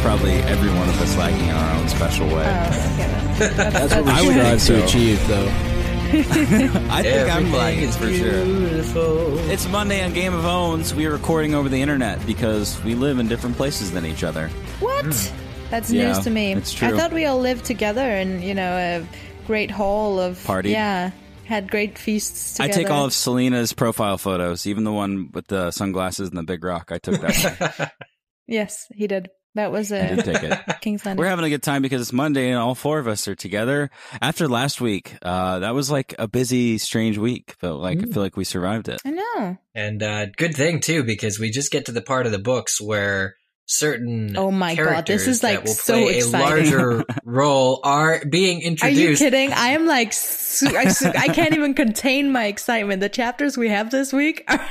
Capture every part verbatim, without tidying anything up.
probably every one of us lagging in our own special way. Oh, yeah. that's, that's what we I would strive to achieve, though. I think I'm lagging for sure. Beautiful. It's Monday on Game of Owns. We are recording over the internet because we live in different places than each other. What? Mm. That's yeah, news to me. It's true. I thought we all lived together in, you know, a great hall of... Party. Yeah. Had great feasts together. I take all of Selena's profile photos, even the one with the sunglasses and the big rock. I took that one. Yes, he did. That was a did take it. King's Landing. We're having a good time because it's Monday and all four of us are together. After last week, uh, that was like a busy, strange week, but like mm. I feel like we survived it. I know. And uh, good thing, too, because we just get to the part of the books where certain oh my god this is like so exciting. A larger role are being introduced. Are you kidding? I am like su- I, su- I can't even contain my excitement. The chapters we have this week are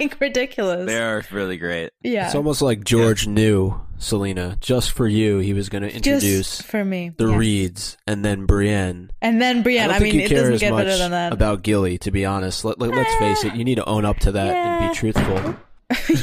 like ridiculous. They are really great. Yeah, it's almost like George yeah. knew Selena just for you. He was going to introduce just for me the yes. Reeds and then Brienne and then Brienne. I, I mean, it doesn't get better than that about Gilly, to be honest. Let, let, let's face it, you need to own up to that yeah. and be truthful.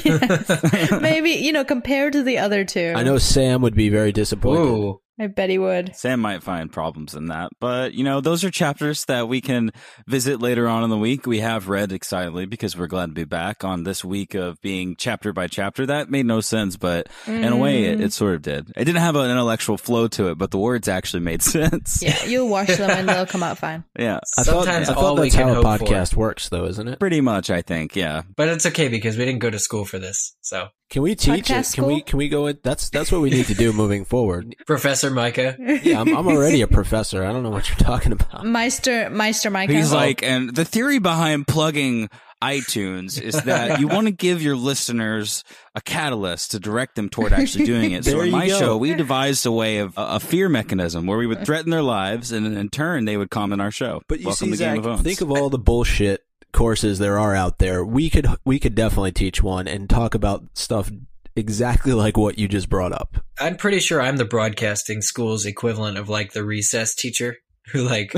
Yes. Maybe, you know, compared to the other two. I know Sam would be very disappointed. Ooh. I bet he would. Sam might find problems in that. But, you know, those are chapters that we can visit later on in the week. We have read excitedly because we're glad to be back on this week of being chapter by chapter. That made no sense, but mm. in a way, it, it sort of did. It didn't have an intellectual flow to it, but the words actually made sense. Yeah, you'll wash them and they'll come out fine. Yeah. I Sometimes thought, I all thought that's we can how a podcast for. works, though, isn't it? Pretty much, I think, yeah. But it's okay because we didn't go to school for this, so... Can we teach Podcast it? School? Can we can we go in? That's that's what we need to do moving forward. Professor Micah. Yeah, I'm, I'm already a professor. I don't know what you're talking about. Meister Meister Micah. He's like, and the theory behind plugging iTunes is that you want to give your listeners a catalyst to direct them toward actually doing it. So in my go. show, we devised a way of uh, a fear mechanism where we would threaten their lives, and in turn, they would comment our show. But you Welcome see, to Zach, Game of Owns. Think of all the bullshit courses there are out there. We could we could definitely teach one and talk about stuff exactly like what you just brought up. I'm pretty sure I'm the broadcasting school's equivalent of like the recess teacher who like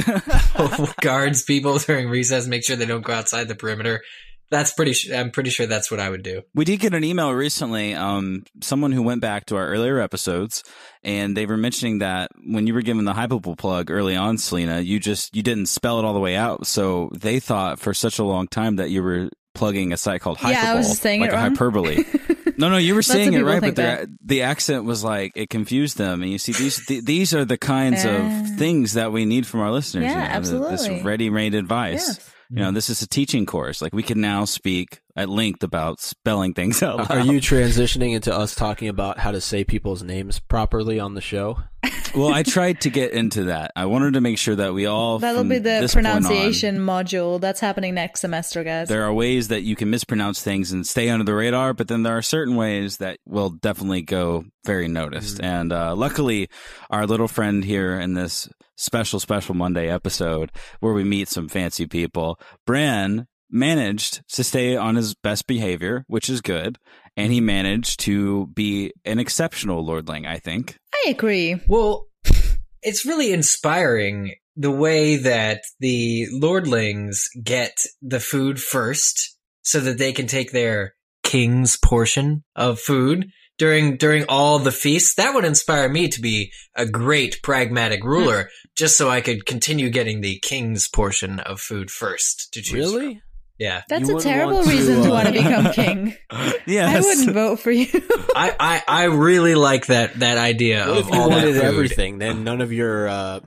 guards people during recess, make sure they don't go outside the perimeter. That's pretty. Sh- I'm pretty sure that's what I would do. We did get an email recently. Um, someone who went back to our earlier episodes, and they were mentioning that when you were given the Hypable plug early on, Selena, you just you didn't spell it all the way out. So they thought for such a long time that you were plugging a site called Hyperbole, yeah, I was saying like it a wrong. hyperbole. No, no, you were saying it right, but the, the accent was like, it confused them. And you see, these th- these are the kinds uh, of things that we need from our listeners. Yeah, you know, absolutely. This ready-made advice. Yes. You know, this is a teaching course. Like, we can now speak at length about spelling things out loud. Are you transitioning into us talking about how to say people's names properly on the show? Well, I tried to get into that. I wanted to make sure that we all... That'll be the pronunciation on, module. That's happening next semester, guys. There are ways that you can mispronounce things and stay under the radar, but then there are certain ways that will definitely go very noticed. Mm-hmm. And uh, luckily, our little friend here in this special, special Monday episode where we meet some fancy people, Bran managed to stay on his best behavior, which is good. And he managed to be an exceptional lordling, I think. I agree. Well, it's really inspiring the way that the lordlings get the food first so that they can take their king's portion of food during during all the feasts. That would inspire me to be a great pragmatic ruler, hmm. just so I could continue getting the king's portion of food first to choose Really? From. Yeah, that's a terrible to, reason to uh, want to become king. Yes. I wouldn't vote for you. I, I, I really like that that idea what of if you all wanted that food. Everything. Then none of your uh,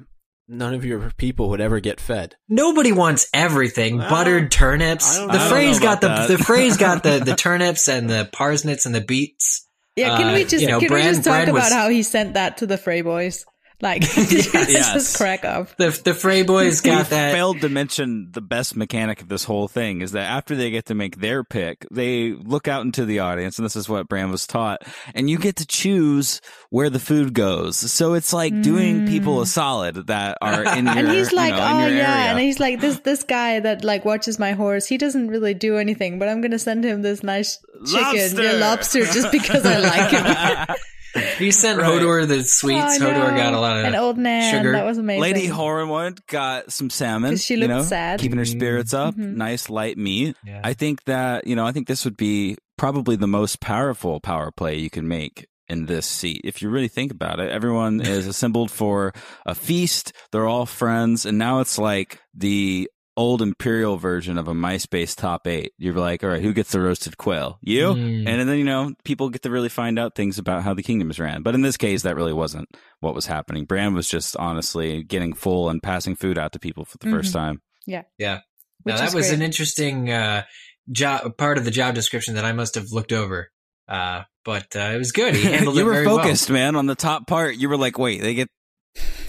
none of your people would ever get fed. Nobody wants everything. Well, buttered turnips. The phrase got the, the phrase got the the turnips and the parsnips and the beets. Yeah, can we just uh, you know, can Brand, we just talk about was... how he sent that to the Frey boys? Like, yes. Just crack up. The, the Frey boys got we that. Failed to mention the best mechanic of this whole thing is that after they get to make their pick, they look out into the audience, and this is what Bran was taught, and you get to choose where the food goes. So it's like mm. doing people a solid that are in your And he's like, you know, oh, yeah. Area. And he's like, this this guy that, like, watches my horse, he doesn't really do anything, but I'm going to send him this nice chicken, your lobster, just because I like him. He sent right. Hodor the sweets. Oh, Hodor no. got a lot of An old man. Sugar. That was amazing. Lady Hornwood got some salmon. She looked you know, sad. Keeping her spirits up. Mm-hmm. Nice light meat. Yeah. I think that, you know, I think this would be probably the most powerful power play you can make in this seat. If you really think about it, everyone is assembled for a feast. They're all friends. And now it's like the old Imperial version of a MySpace top eight. You're like, all right, who gets the roasted quail? You? Mm. And then, you know, people get to really find out things about how the kingdoms ran. But in this case, that really wasn't what was happening. Bran was just honestly getting full and passing food out to people for the mm-hmm. first time. Yeah. Yeah. Now, that was great. An interesting uh, job, part of the job description that I must have looked over. Uh, but uh, it was good. He handled it very well. You were focused, man, on the top part. You were like, wait, they get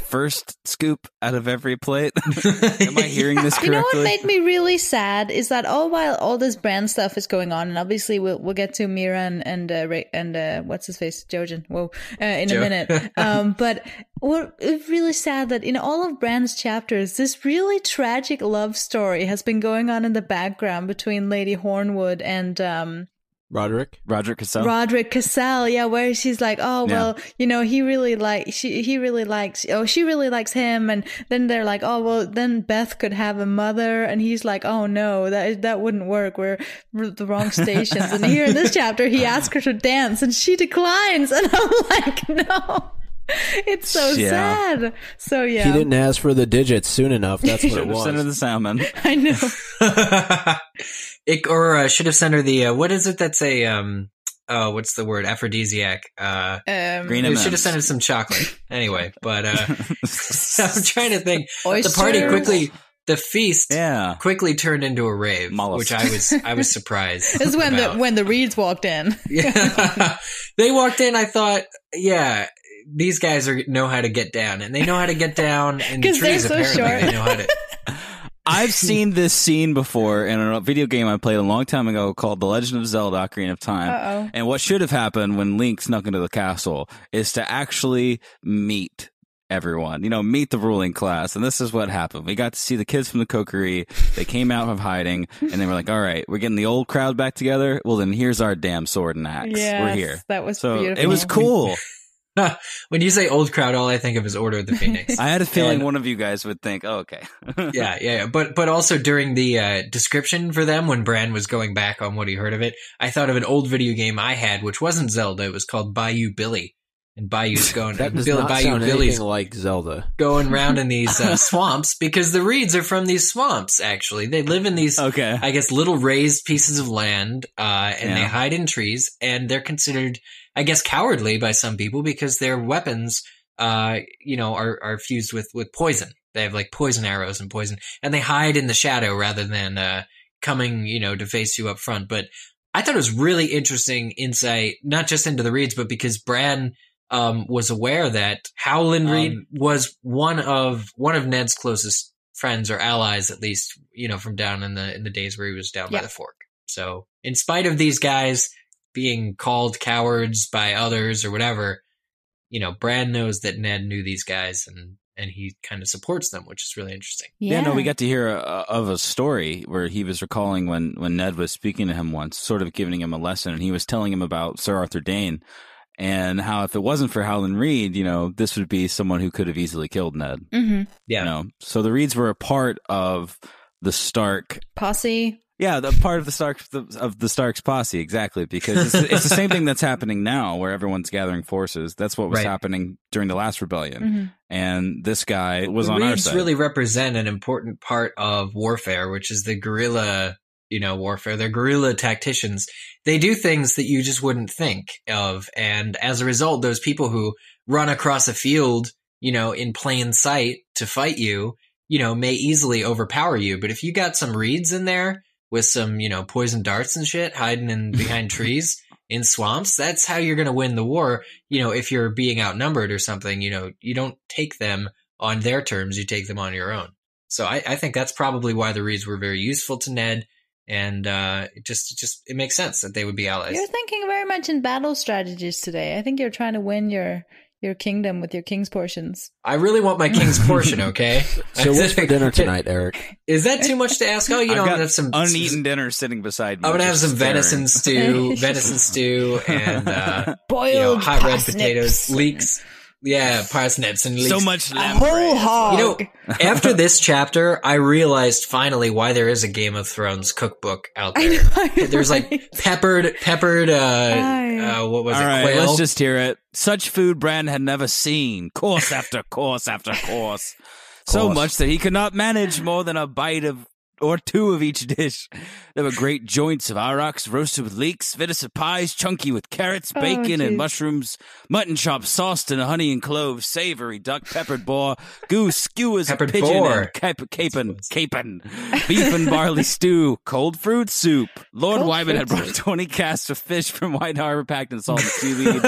first scoop out of every plate? Am I hearing yeah. this correctly? You know what made me really sad is that all while all this brand stuff is going on, and obviously we'll we'll get to Meera and and uh, Ray, and uh, what's his face, Jojen, whoa, uh, in jo- a minute. Um, but what it's really sad that in all of Bran's chapters, this really tragic love story has been going on in the background between Lady Hornwood and um. Roderick? Roderick Cassell. Roderick Cassell, yeah, where she's like, oh, well, yeah. you know, he really likes, she, he really likes, oh, she really likes him. And then they're like, oh, well, then Beth could have a mother. And he's like, oh, no, that that wouldn't work. We're the wrong stations. And here in this chapter, he asks her to dance and she declines. And I'm like, no. It's so yeah. sad. So yeah. He didn't ask for the digits soon enough. That's what it was. Should have sent her the salmon. I know. it, or uh, should have sent her the, uh, what is it that's a, um, oh, what's the word? Aphrodisiac. Uh, um, green M Ms. Should have sent her some chocolate. Anyway, but uh, I'm trying to think. Oysters. The party quickly... The feast yeah. quickly turned into a rave, Mollusk. Which I was I was surprised. This is when about. the when the Reeds walked in. yeah, they walked in. I thought, yeah, these guys are know how to get down, and they know how to get down in the trees. So apparently, short. They know how to. I've seen this scene before in a video game I played a long time ago called The Legend of Zelda Ocarina of Time. Uh-oh. And what should have happened when Link snuck into the castle is to actually meet everyone, you know, meet the ruling class. And this is what happened. We got to see the kids from the Kokiri. They came out of hiding and they were like, all right, we're getting the old crowd back together. Well, then here's our damn sword and axe. Yes, we're here. That was so beautiful. It was cool. When you say old crowd, all I think of is Order of the Phoenix. I had a feeling and, one of you guys would think, oh, okay. yeah, yeah, yeah. But, but also during the uh, description for them, when Bran was going back on what he heard of it, I thought of an old video game I had, which wasn't Zelda. It was called Bayou Billy. And Bayou's going. That does Bill, not Bayou sound Billy's anything like Zelda. Going around in these uh, swamps because the Reeds are from these swamps. Actually, they live in these, okay. I guess, little raised pieces of land, uh, and yeah. they hide in trees. And they're considered, I guess, cowardly by some people because their weapons, uh, you know, are are fused with with poison. They have like poison arrows and poison, and they hide in the shadow rather than uh, coming, you know, to face you up front. But I thought it was really interesting insight, not just into the Reeds, but because Bran. Um, was aware that Howland Reed um, was one of one of Ned's closest friends or allies, at least, you know, from down in the in the days where he was down yeah. by the Fork. So in spite of these guys being called cowards by others or whatever, you know, Bran knows that Ned knew these guys and and he kind of supports them, which is really interesting. Yeah, yeah no, we got to hear a, of a story where he was recalling when, when Ned was speaking to him once, sort of giving him a lesson, and he was telling him about Ser Arthur Dayne. And how if it wasn't for Howland Reed, you know, this would be someone who could have easily killed Ned. Mm-hmm. Yeah. You know? So the Reeds were a part of the Stark posse. Yeah, the part of the Stark of the Stark's posse, exactly. Because it's, it's the same thing that's happening now, where everyone's gathering forces. That's what was right. happening during the last rebellion, mm-hmm. and this guy was the on Reeds our side. Really represent an important part of warfare, which is the guerrilla. You know, warfare, they're guerrilla tacticians. They do things that you just wouldn't think of. And as a result, those people who run across a field, you know, in plain sight to fight you, you know, may easily overpower you. But if you got some reeds in there with some, you know, poison darts and shit hiding in behind trees in swamps, that's how you're going to win the war. You know, if you're being outnumbered or something, you know, you don't take them on their terms. You take them on your own. So I, I think that's probably why the reeds were very useful to Ned. And uh, it just, just it makes sense that they would be allies. You're thinking very much in battle strategies today. I think you're trying to win your your kingdom with your king's portions. I really want my king's portion, okay? So what's for dinner tonight, Eric? Is that too much to ask? Oh, you know, I'm going to have some... uneaten some, dinner sitting beside me. I'm going to have some staring. venison stew, venison stew, and uh, boiled you know, hot parsnips. Red potatoes, leeks. Yeah, parsnips and leeks. So much lamprey. A whole hog. You know, after this chapter, I realized finally why there is a Game of Thrones cookbook out there. I know, There's right? like peppered, peppered, uh, uh what was All it? Right, quail? Let's just hear it. Such food Bran had never seen. Course after course after course. So course. much that he could not manage more than a bite of or two of each dish. There were great joints of aurochs roasted with leeks, venison pies, chunky with carrots, oh, bacon, geez. and mushrooms, mutton chops sauced in honey and cloves, savory duck, peppered boar, goose, skewers peppered of pigeon, boar. and cap capon, capon, beef and barley stew, cold fruit soup. Lord cold Wyman had brought twenty casts of fish from White Harbor packed in salt and sea weed,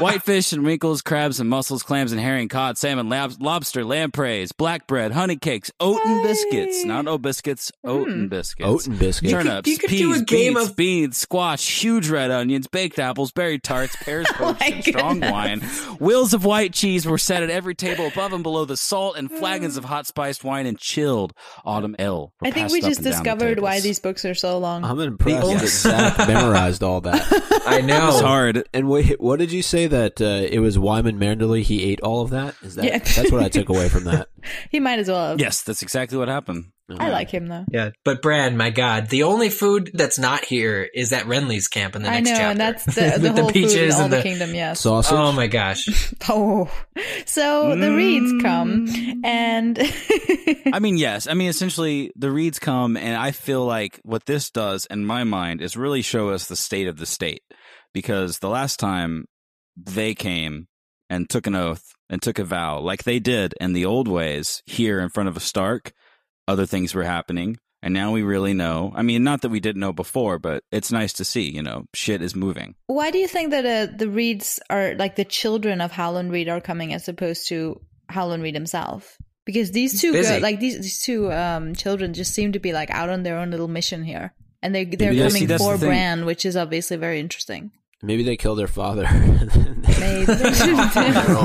white fish and wrinkles, crabs and mussels, clams and herring, cod, salmon, lob lobster, lampreys, black bread, honey cakes, oat Yay. and biscuits, not oat biscuits, Oat and biscuits. Oat and biscuits. Turnips, you could, you could peas, do a game beets, of... beans, squash, huge red onions, baked apples, berry tarts, pears poached, oh and strong wine. Wheels of white cheese were set at every table above and below the salt, and flagons of hot spiced wine and chilled autumn ale. I think we just discovered why these books are so long. I'm impressed that Zach memorized all that. I know. It's hard. And wait, what did you say that uh, it was Wyman Manderley? He ate all of that? Is that yeah. That's what I took away from that. He might as well have. Yes, that's exactly what happened. Mm-hmm. I like him though. Yeah, but Bran, my God, the only food that's not here is at Renly's camp in the I next know, chapter. I know, and that's the, the whole the peaches food in all and the, the kingdom. Yes, sausage. Oh my gosh. oh, so mm. the Reeds come, and I mean, yes, I mean, essentially the Reeds come, and I feel like what this does in my mind is really show us the state of the state, because the last time they came and took an oath and took a vow, like they did in the old ways here in front of a Stark. Other things were happening, and now we really know. I mean, not that we didn't know before, but it's nice to see, you know, shit is moving. Why do you think that uh, the Reeds are, like, the children of Howland Reed are coming as opposed to Howland Reed himself? Because these two, go, like, these, these two um, children just seem to be, like, out on their own little mission here. And they, they're yeah, coming see, for Bran, which is obviously very interesting. Maybe they killed their father. Maybe.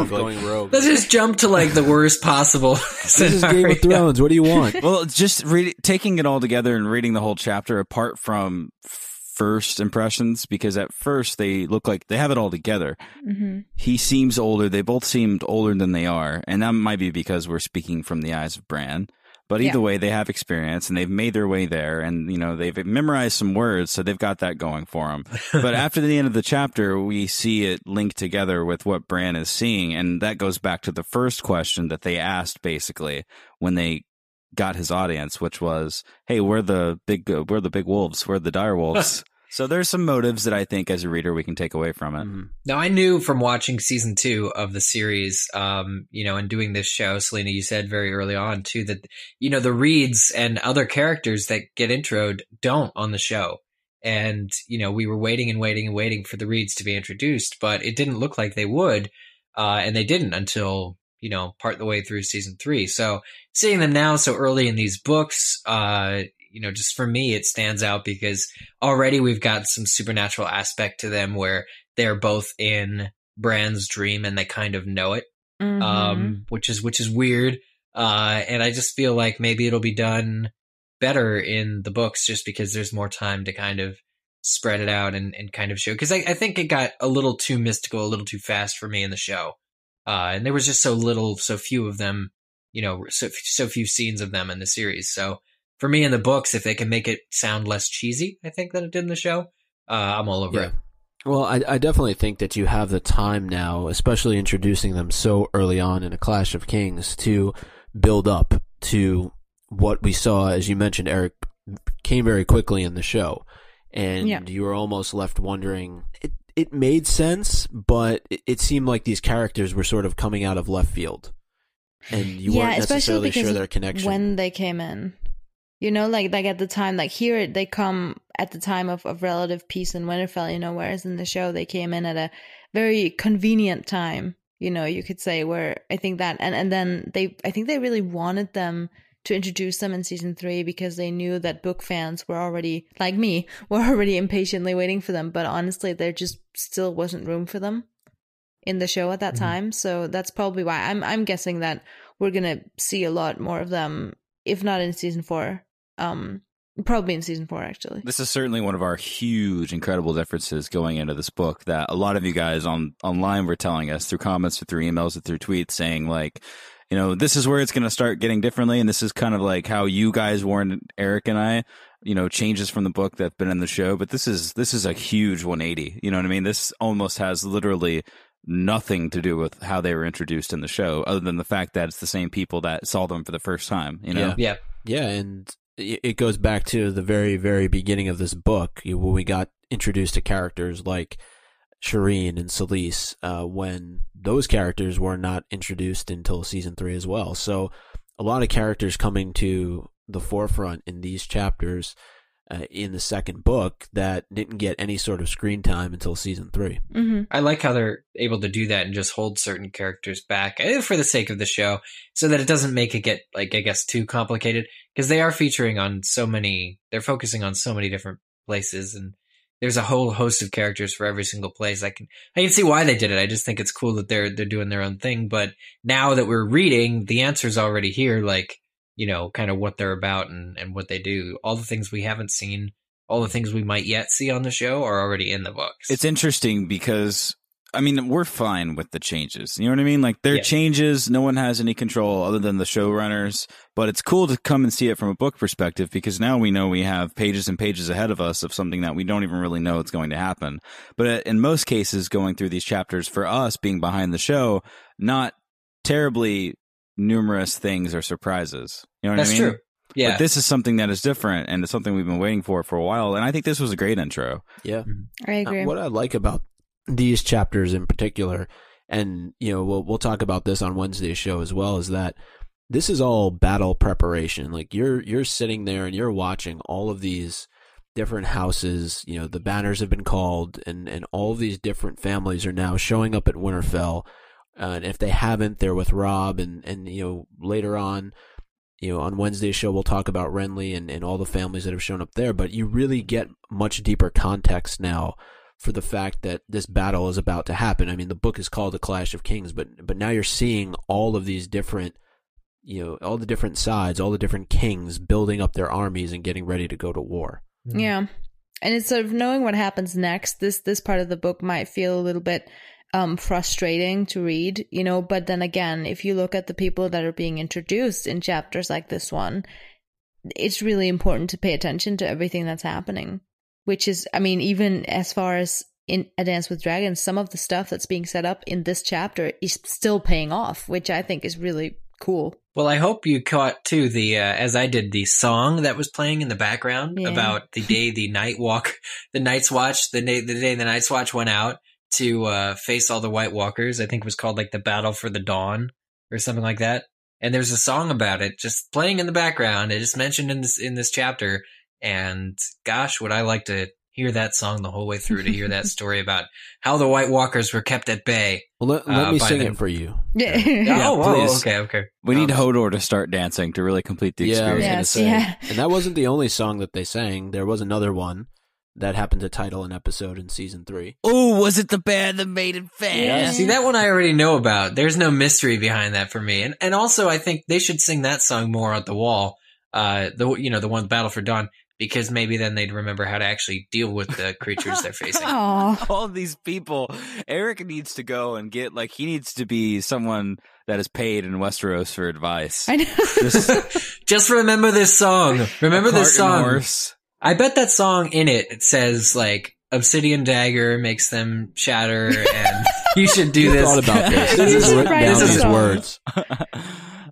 going rogue. Let's just jump to like the worst possible. This is Game of Thrones. What do you want? Well, just read, taking it all together and reading the whole chapter apart from first impressions, because at first they look like they have it all together. Mm-hmm. He seems older. They both seemed older than they are. And that might be because we're speaking from the eyes of Bran. But either yeah. way, they have experience, and they've made their way there, and you know they've memorized some words, so they've got that going for them. But after the end of the chapter, we see it linked together with what Bran is seeing, and that goes back to the first question that they asked, basically, when they got his audience, which was, "Hey, we're the big, we're the big wolves, we're the dire wolves." So there's some motives that I think as a reader we can take away from it. Mm-hmm. Now, I knew from watching season two of the series, um, you know, and doing this show, Selena, you said very early on, too, that, you know, the Reeds and other characters that get introed don't on the show. And, you know, we were waiting and waiting and waiting for the Reeds to be introduced, but it didn't look like they would. Uh, and they didn't until, you know, part of the way through season three. So seeing them now so early in these books, uh, you know, just for me, it stands out because already we've got some supernatural aspect to them where they're both in Bran's dream and they kind of know it, mm-hmm. um, which is which is weird. Uh, and I just feel like maybe it'll be done better in the books just because there's more time to kind of spread it out and, and kind of show. Because I, I think it got a little too mystical, a little too fast for me in the show. Uh, and there was just so little, so few of them, you know, so, so few scenes of them in the series. So for me, in the books, if they can make it sound less cheesy, I think, than it did in the show, uh, I'm all over yeah. it. Well, I, I definitely think that you have the time now, especially introducing them so early on in A Clash of Kings, to build up to what we saw, as you mentioned, Eric, came very quickly in the show. And yeah. you were almost left wondering, it, it made sense, but it, it seemed like these characters were sort of coming out of left field. And you yeah, weren't necessarily sure their connection. When they came in. You know, like like at the time, like here they come at the time of, of relative peace in Winterfell, you know, whereas in the show they came in at a very convenient time, you know, you could say, where I think that, and, and then they, I think they really wanted them to introduce them in season three because they knew that book fans were already, like me, were already impatiently waiting for them. But honestly, there just still wasn't room for them in the show at that mm-hmm. time. So that's probably why I'm, I'm guessing that we're going to see a lot more of them, if not in season four. Um, Probably in season four, actually. This is certainly one of our huge, incredible differences going into this book that a lot of you guys on online were telling us through comments or through emails or through tweets saying, like, you know, this is where it's going to start getting differently. And this is kind of like how you guys warned Eric and I, you know, changes from the book that have been in the show. But this is this is a huge one eighty. You know what I mean? This almost has literally nothing to do with how they were introduced in the show, other than the fact that it's the same people that saw them for the first time. You know? Yeah. Yeah. Yeah, and it goes back to the very, very beginning of this book when we got introduced to characters like Shireen and Selyse, uh, when those characters were not introduced until season three as well. So a lot of characters coming to the forefront in these chapters uh, in the second book that didn't get any sort of screen time until season three. Mm-hmm. I like how they're able to do that and just hold certain characters back for the sake of the show so that it doesn't make it get, like, I guess, too complicated. Because they are featuring on so many, they're focusing on so many different places, and there's a whole host of characters for every single place. I can I can see why they did it. I just think it's cool that they're they're doing their own thing. But now that we're reading, the answer's already here, like, you know, kind of what they're about and, and what they do. All the things we haven't seen, all the things we might yet see on the show are already in the books. It's interesting because, I mean, we're fine with the changes. You know what I mean? Like, they're yeah. changes. No one has any control other than the showrunners. But it's cool to come and see it from a book perspective, because now we know we have pages and pages ahead of us of something that we don't even really know it's going to happen. But in most cases, going through these chapters, for us being behind the show, not terribly numerous things or surprises. You know what That's I mean? That's true. Yeah. But this is something that is different, and it's something we've been waiting for for a while. And I think this was a great intro. Yeah. I agree. Uh, what I like about these chapters in particular, and, you know, we'll we'll talk about this on Wednesday's show as well, is that this is all battle preparation. Like, you're you're sitting there and you're watching all of these different houses, you know, the banners have been called, and and all of these different families are now showing up at Winterfell, uh, and if they haven't, they're with Rob, and and you know, later on, you know, on Wednesday's show, we'll talk about Renly and and all the families that have shown up there. But you really get much deeper context now for the fact that this battle is about to happen. I mean, the book is called The Clash of Kings, but but now you're seeing all of these different, you know, all the different sides, all the different kings building up their armies and getting ready to go to war. Mm-hmm. Yeah. And instead of knowing what happens next, this this part of the book might feel a little bit um, frustrating to read, you know, but then again, if you look at the people that are being introduced in chapters like this one, it's really important to pay attention to everything that's happening. Which is, I mean, even as far as in A Dance with Dragons, some of the stuff that's being set up in this chapter is still paying off, which I think is really cool. Well, I hope you caught, too, the uh, as I did, the song that was playing in the background yeah. about the day the Night Walk, the Night's Watch, the day the, day the Night's Watch went out to uh, face all the White Walkers. I think it was called, like, The Battle for the Dawn or something like that. And there's a song about it just playing in the background. It is mentioned in this in this chapter. And gosh, would I like to hear that song the whole way through, to hear that story about how the White Walkers were kept at bay. Well, let, let uh, me sing the... it for you. Yeah. yeah oh, whoa, okay, okay. We um, need Hodor to start dancing to really complete the yeah, experience. Yes, say. Yeah. And that wasn't the only song that they sang. There was another one that happened to title an episode in season three. Oh, was it The Bad, the Maiden Fair? Yeah. See, that one I already know about. There's no mystery behind that for me. And and also, I think they should sing that song more at the wall. Uh, the you know the one Battle for Dawn. Because maybe then they'd remember how to actually deal with the creatures they're facing. Aww. All these people. Eric needs to go and get, like, he needs to be someone that is paid in Westeros for advice. I know. Just, just remember this song. Remember this song. Horse. I bet that song in it, it says, like, obsidian dagger makes them shatter, and you should do you this. Thought about this. This is written down in his words.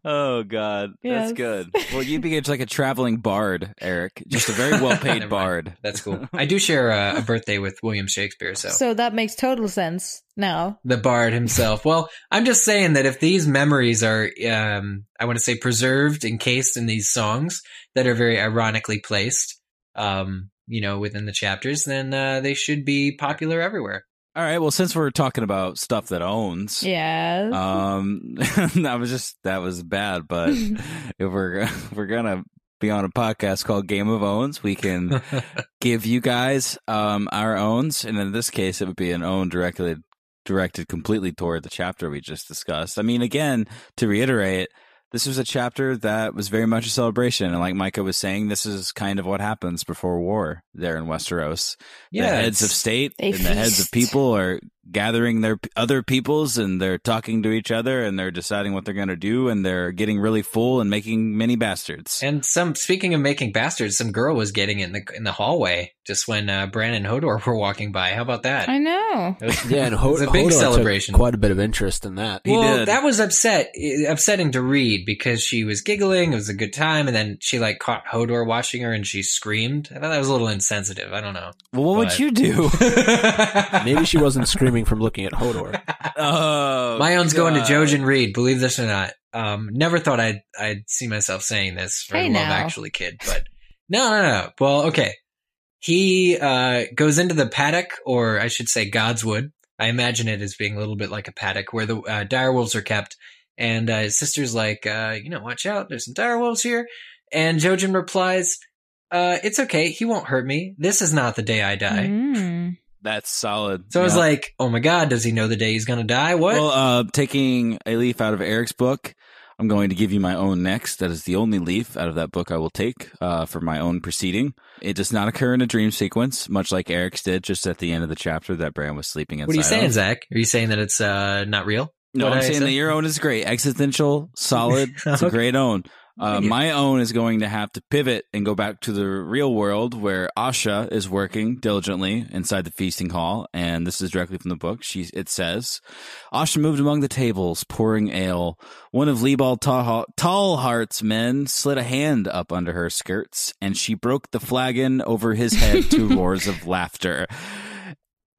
Oh, God. Yes. That's good. Well, you became like a traveling bard, Eric. Just a very well-paid bard. That's cool. I do share a, a birthday with William Shakespeare, so. So that makes total sense now. The bard himself. Well, I'm just saying that if these memories are, um, I want to say, preserved, encased in these songs that are very ironically placed, um, you know, within the chapters, then uh, they should be popular everywhere. All right. Well, since we're talking about stuff that owns, yes. Um, that was just that was bad. But if we're if we're gonna be on a podcast called Game of Owns, we can give you guys um our owns, and in this case, it would be an own directly directed completely toward the chapter we just discussed. I mean, again, to reiterate, this was a chapter that was very much a celebration. And like Micah was saying, this is kind of what happens before war there in Westeros. Yeah, the heads of state and feast. The heads of people are gathering their other peoples and they're talking to each other and they're deciding what they're going to do. And they're getting really full and making many bastards. And some, speaking of making bastards, some girl was getting in the, in the hallway just when uh, Bran and Hodor were walking by. How about that? I know. Was, yeah. And Hod- a big Hodor celebration. Took quite a bit of interest in that. He well, did. That was upset, upsetting to read. Because she was giggling, it was a good time, and then she like caught Hodor watching her, and she screamed. I thought that was a little insensitive. I don't know. Well, what but... would you do? Maybe she wasn't screaming from looking at Hodor. Oh, my own's God. Going to Jojen Reed. Believe this or not, um, never thought I'd I'd see myself saying this for hey, Love Actually kid, but no, no, no. Well, okay. He uh, goes into the paddock, or I should say, Godswood. I imagine it as being a little bit like a paddock where the uh, direwolves are kept. And uh, his sister's like, uh, you know, watch out. There's some direwolves here. And Jojen replies, uh, it's okay. He won't hurt me. This is not the day I die. Mm. That's solid. So yeah. I was like, oh, my God, does he know the day he's going to die? What? Well, uh, taking a leaf out of Eric's book, I'm going to give you my own next. That is the only leaf out of that book I will take uh, for my own proceeding. It does not occur in a dream sequence, much like Eric's did just at the end of the chapter that Bran was sleeping inside. What are you saying, of. Zach? Are you saying that it's uh, not real? No, I'm saying that your own is great. Existential, solid, it's a great own. Uh, my own is going to have to pivot and go back to the real world where Osha is working diligently inside the feasting hall. And this is directly from the book. She's, it says, Osha moved among the tables, pouring ale. One of Leobald Tallhart's men slid a hand up under her skirts, and she broke the flagon over his head to roars of laughter.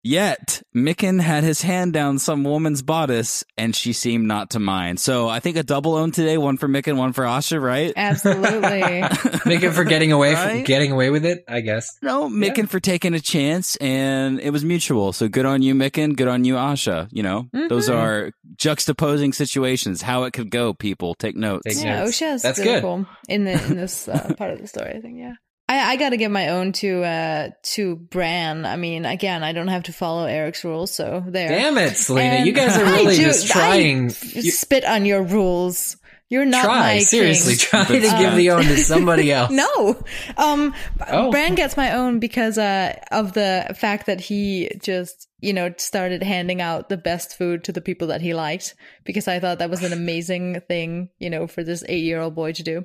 Yet, Mikken had his hand down some woman's bodice, and she seemed not to mind. So I think a double own today, one for Mikken, one for Osha, right? Absolutely. Mikken for getting away right? from getting away with it, I guess. No, Mikken yeah. for taking a chance, and it was mutual. So good on you, Mikken. Good on you, Osha. You know, mm-hmm. those are juxtaposing situations. How it could go, people. Take notes. Take yeah, notes. Osha is That's really good. Cool in, the, in this uh, part of the story, I think, yeah. I, I got to give my own to uh, to Bran. I mean, again, I don't have to follow Eric's rules, so there. Damn it, Selena. And you guys are really do, just trying. You spit on your rules. You're not try, my seriously, king. Try to uh, give the own to somebody else. No. Um, oh. Bran gets my own because uh, of the fact that he just, you know, started handing out the best food to the people that he liked, because I thought that was an amazing thing, you know, for this eight-year-old boy to do.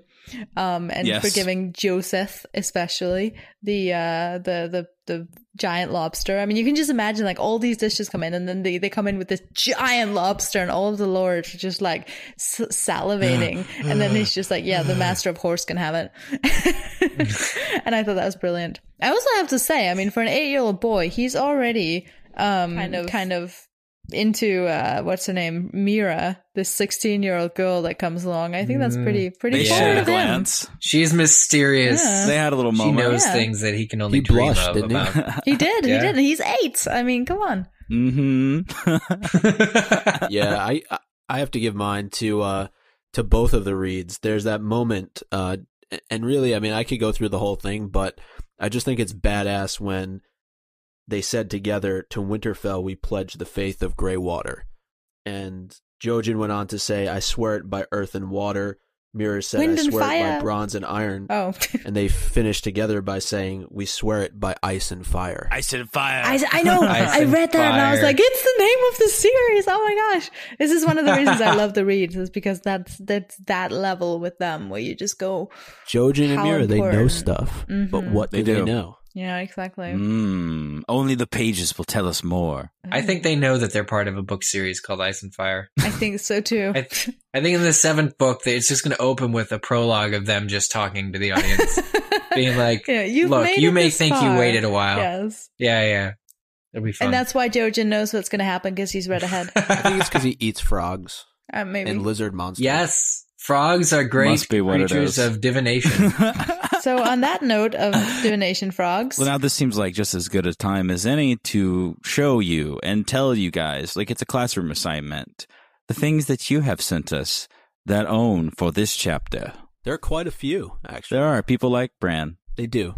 Um, and yes. for giving Joseph, especially, the, uh, the, the, the giant lobster. I mean, you can just imagine like all these dishes come in and then they, they come in with this giant lobster and all of the lords are just like s- salivating. And then he's just like, yeah, the master of horse can have it. And I thought that was brilliant. I also have to say, I mean, for an eight-year-old boy, he's already um, kind of, kind of into, uh, what's her name? Meera, this sixteen-year-old girl that comes along. I think that's pretty, pretty forward of him. She's mysterious. Yeah. They had a little moment. She knows yeah. things that he can only he dream blushed, of. Didn't he? About. He did. Yeah. He did. He's eight. I mean, come on. Mm-hmm. yeah, I I have to give mine to uh to both of the Reeds. There's that moment, uh, and really, I mean, I could go through the whole thing, but I just think it's badass when they said together, to Winterfell we pledge the faith of Greywater. And Jojen went on to say, I swear it by earth and water. Meera said, Wind I swear fire. It by bronze and iron. Oh. And they finished together by saying, we swear it by ice and fire. Ice and fire. I, I know. I read that fire. And I was like, it's the name of the series. Oh my gosh. This is one of the reasons I love the Reeds, is because that's, that's that level with them where you just go. Jojen and Meera, they know stuff, mm-hmm. but what they do, do they know? Yeah, exactly. Mm, only the pages will tell us more. I think they know that they're part of a book series called Ice and Fire. I think so, too. I, th- I think in the seventh book, it's just going to open with a prologue of them just talking to the audience, being like, yeah, look, you may think far. You waited a while. Yes. Yeah, yeah. It'll be fun. And that's why Jojen knows what's going to happen, because he's read ahead. I think it's because he eats frogs uh, maybe. And lizard monsters. Yes. Frogs are great creatures of divination. So on that note of divination frogs. Well, now this seems like just as good a time as any to show you and tell you guys, like it's a classroom assignment, the things that you have sent us that own for this chapter. There are quite a few, actually. There are people like Bran. They do,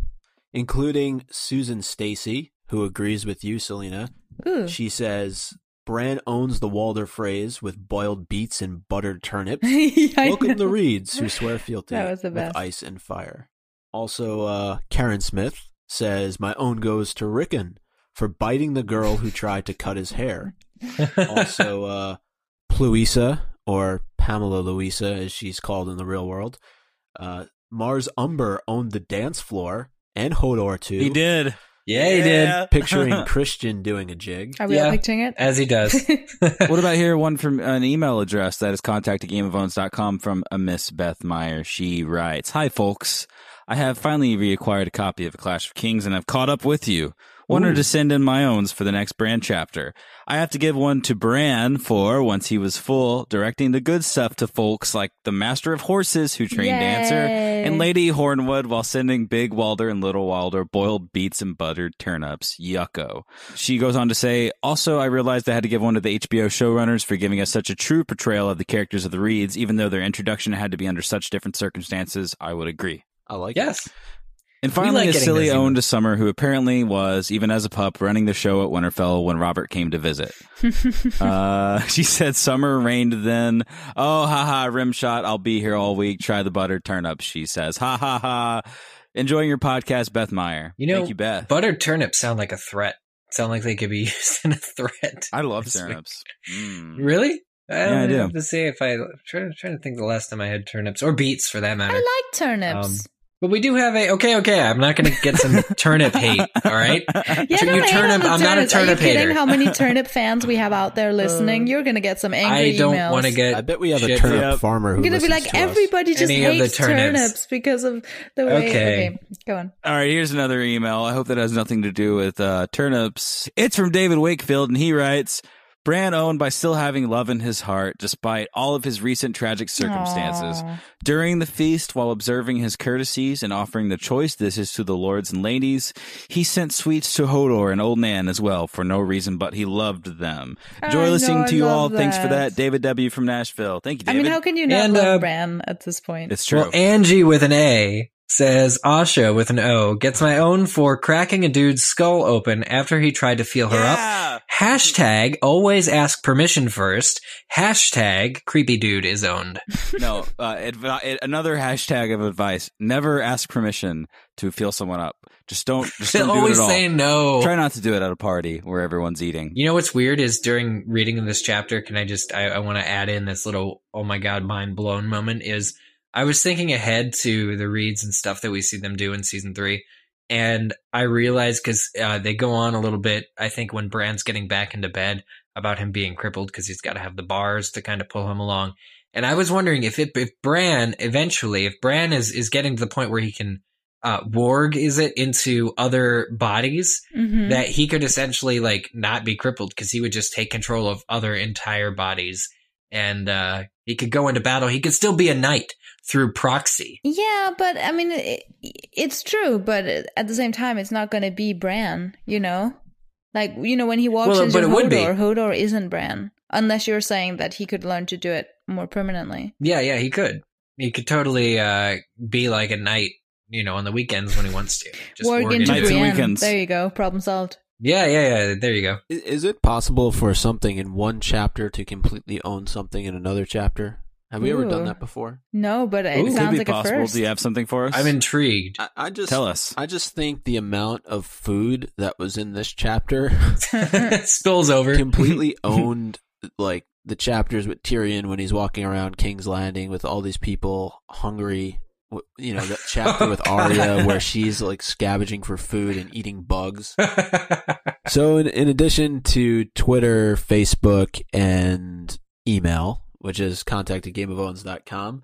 including Susan Stacy, who agrees with you, Selena. Ooh. She says, Bran owns the Walder phrase with boiled beets and buttered turnips. Yeah, welcome the Reeds, who swear fealty with ice and fire. Also, uh, Karen Smith says, my own goes to Rickon for biting the girl who tried to cut his hair. Also, uh, Pluisa, or Pamela Luisa, as she's called in the real world. Uh, Mars Umber owned the dance floor, and Hodor, too. He did. Yeah, he yeah. did. Picturing Christian doing a jig. Are we yeah, all picturing it? As he does. What about here? One from an email address that is contact at gameofthrones dot com from a Miss Beth Meyer. She writes, hi, folks. I have finally reacquired a copy of A Clash of Kings, and I've caught up with you. Wanted Ooh. to send in my owns for the next Bran chapter. I have to give one to Bran for, once he was full, directing the good stuff to folks like the Master of Horses, who trained Yay. Dancer, and Lady Hornwood, while sending Big Walder and Little Walder boiled beets and buttered turnips. Yucko. She goes on to say, also, I realized I had to give one to the H B O showrunners for giving us such a true portrayal of the characters of the Reeds, even though their introduction had to be under such different circumstances. I would agree. I like yes. it. Yes. And finally, like a silly own to Summer, who apparently was, even as a pup, running the show at Winterfell when Robert came to visit. uh, she said, Summer reigned then. Oh, haha, rimshot, I'll be here all week. Try the buttered turnip, she says. Ha, ha, ha. Enjoying your podcast, Beth Meyer. You know, thank you, Beth. Buttered turnips sound like a threat. Sound like they could be used in a threat. I love turnips. Mm. Really? I yeah, I do. To see if I trying trying to think the last time I had turnips or beets for that matter. I like turnips. Um, But we do have a okay, okay. I'm not going to get some turnip hate. All right, yeah, so no, you turnip. I'm turnips. not a turnip Are you hater. How many turnip fans we have out there listening? Um, You're going to get some angry emails. I don't want to get. I bet we have a turnip up. farmer. Who I'm going to be like to everybody us. just Any hates turnips. turnips because of the way. Okay. okay, go on. All right, here's another email. I hope that has nothing to do with uh, turnips. It's from David Wakefield, and he writes. Bran owned by still having love in his heart, despite all of his recent tragic circumstances. Aww. During the feast, while observing his courtesies and offering the choice dishes to the lords and ladies, he sent sweets to Hodor and Old Nan as well, for no reason but he loved them. Enjoy I listening know, to you all. That. Thanks for that. David W. from Nashville. Thank you, David. I mean, how can you not and, love uh, Bran at this point? It's true. Well, Angie with an A says, Osha with an O gets my own for cracking a dude's skull open after he tried to feel her yeah. up. Hashtag always ask permission first. Hashtag creepy dude is owned. No, uh, adv- another hashtag of advice. Never ask permission to feel someone up. Just don't, just don't do it at all. Always say no. Try not to do it at a party where everyone's eating. You know what's weird is during reading this chapter, can I just, I, I want to add in this little, oh my God, mind blown moment is I was thinking ahead to the reads and stuff that we see them do in season three. And I realized because uh, they go on a little bit, I think, when Bran's getting back into bed about him being crippled because he's got to have the bars to kind of pull him along. And I was wondering if it, if Bran eventually, if Bran is, is getting to the point where he can uh, warg, is it, into other bodies, mm-hmm. that he could essentially like not be crippled because he would just take control of other entire bodies. And uh, he could go into battle. He could still be a knight through proxy. Yeah, but I mean, it, it's true. But at the same time, it's not going to be Bran, you know? Like, you know, when he walks well, into Hodor, Hodor isn't Bran. Unless you're saying that he could learn to do it more permanently. Yeah, yeah, he could. He could totally uh, be like a knight, you know, on the weekends when he wants to. Just work into Brienne. There you go. Problem solved. Yeah, yeah, yeah. There you go. Is it possible for something in one chapter to completely own something in another chapter? Have we Ooh. ever done that before? No, but it Ooh. sounds it like possible. a first. Do you have something for us? I'm intrigued. I, I just tell us. I just think the amount of food that was in this chapter spills over. Completely owned, like the chapters with Tyrion when he's walking around King's Landing with all these people hungry. You know, that chapter oh, with Arya God. where she's like scavenging for food and eating bugs. So in, in addition to Twitter, Facebook, and email, which is contact at gameofthrones dot com,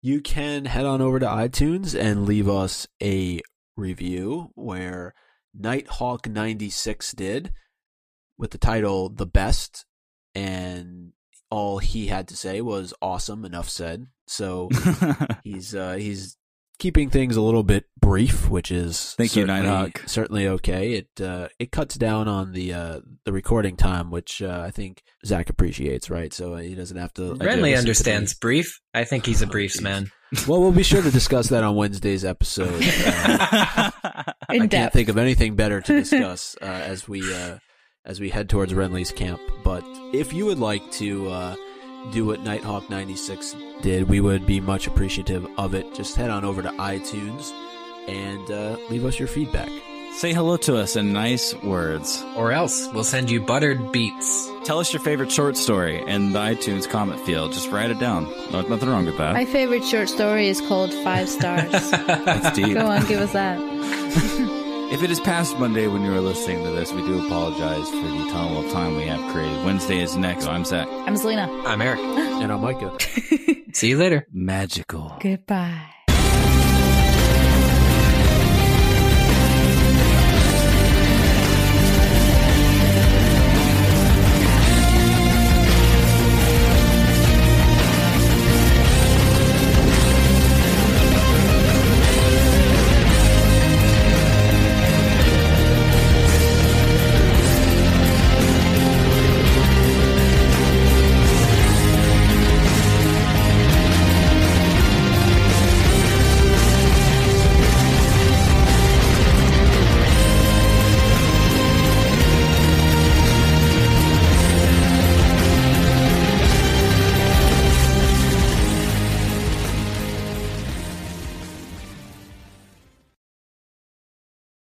you can head on over to iTunes and leave us a review where Nighthawk ninety-six did with the title The Best, and all he had to say was awesome, enough said. So he's uh, he's keeping things a little bit brief, which is Thank certainly, you, Nighthawk. certainly okay. It uh, it cuts down on the uh, the recording time, which uh, I think Zach appreciates, right? So he doesn't have to. Like, Renly understands brief. I think he's a oh, briefs geez. man. Well, we'll be sure to discuss that on Wednesday's episode. Uh, In I depth. can't think of anything better to discuss uh, as we. Uh, as we head towards Renly's camp. But if you would like to uh, do what Nighthawk ninety-six did, we would be much appreciative of it. Just head on over to iTunes and uh, leave us your feedback. Say hello to us in nice words. Or else we'll send you buttered beats. Tell us your favorite short story in the iTunes comment field. Just write it down. No, nothing wrong with that. My favorite short story is called Five Stars. That's deep. Go on, give us that. If it is past Monday when you are listening to this, we do apologize for the tunnel of time we have created. Wednesday is next. I'm Zach. I'm Selena. I'm Eric. And I'm Micah. See you later. Magical. Goodbye.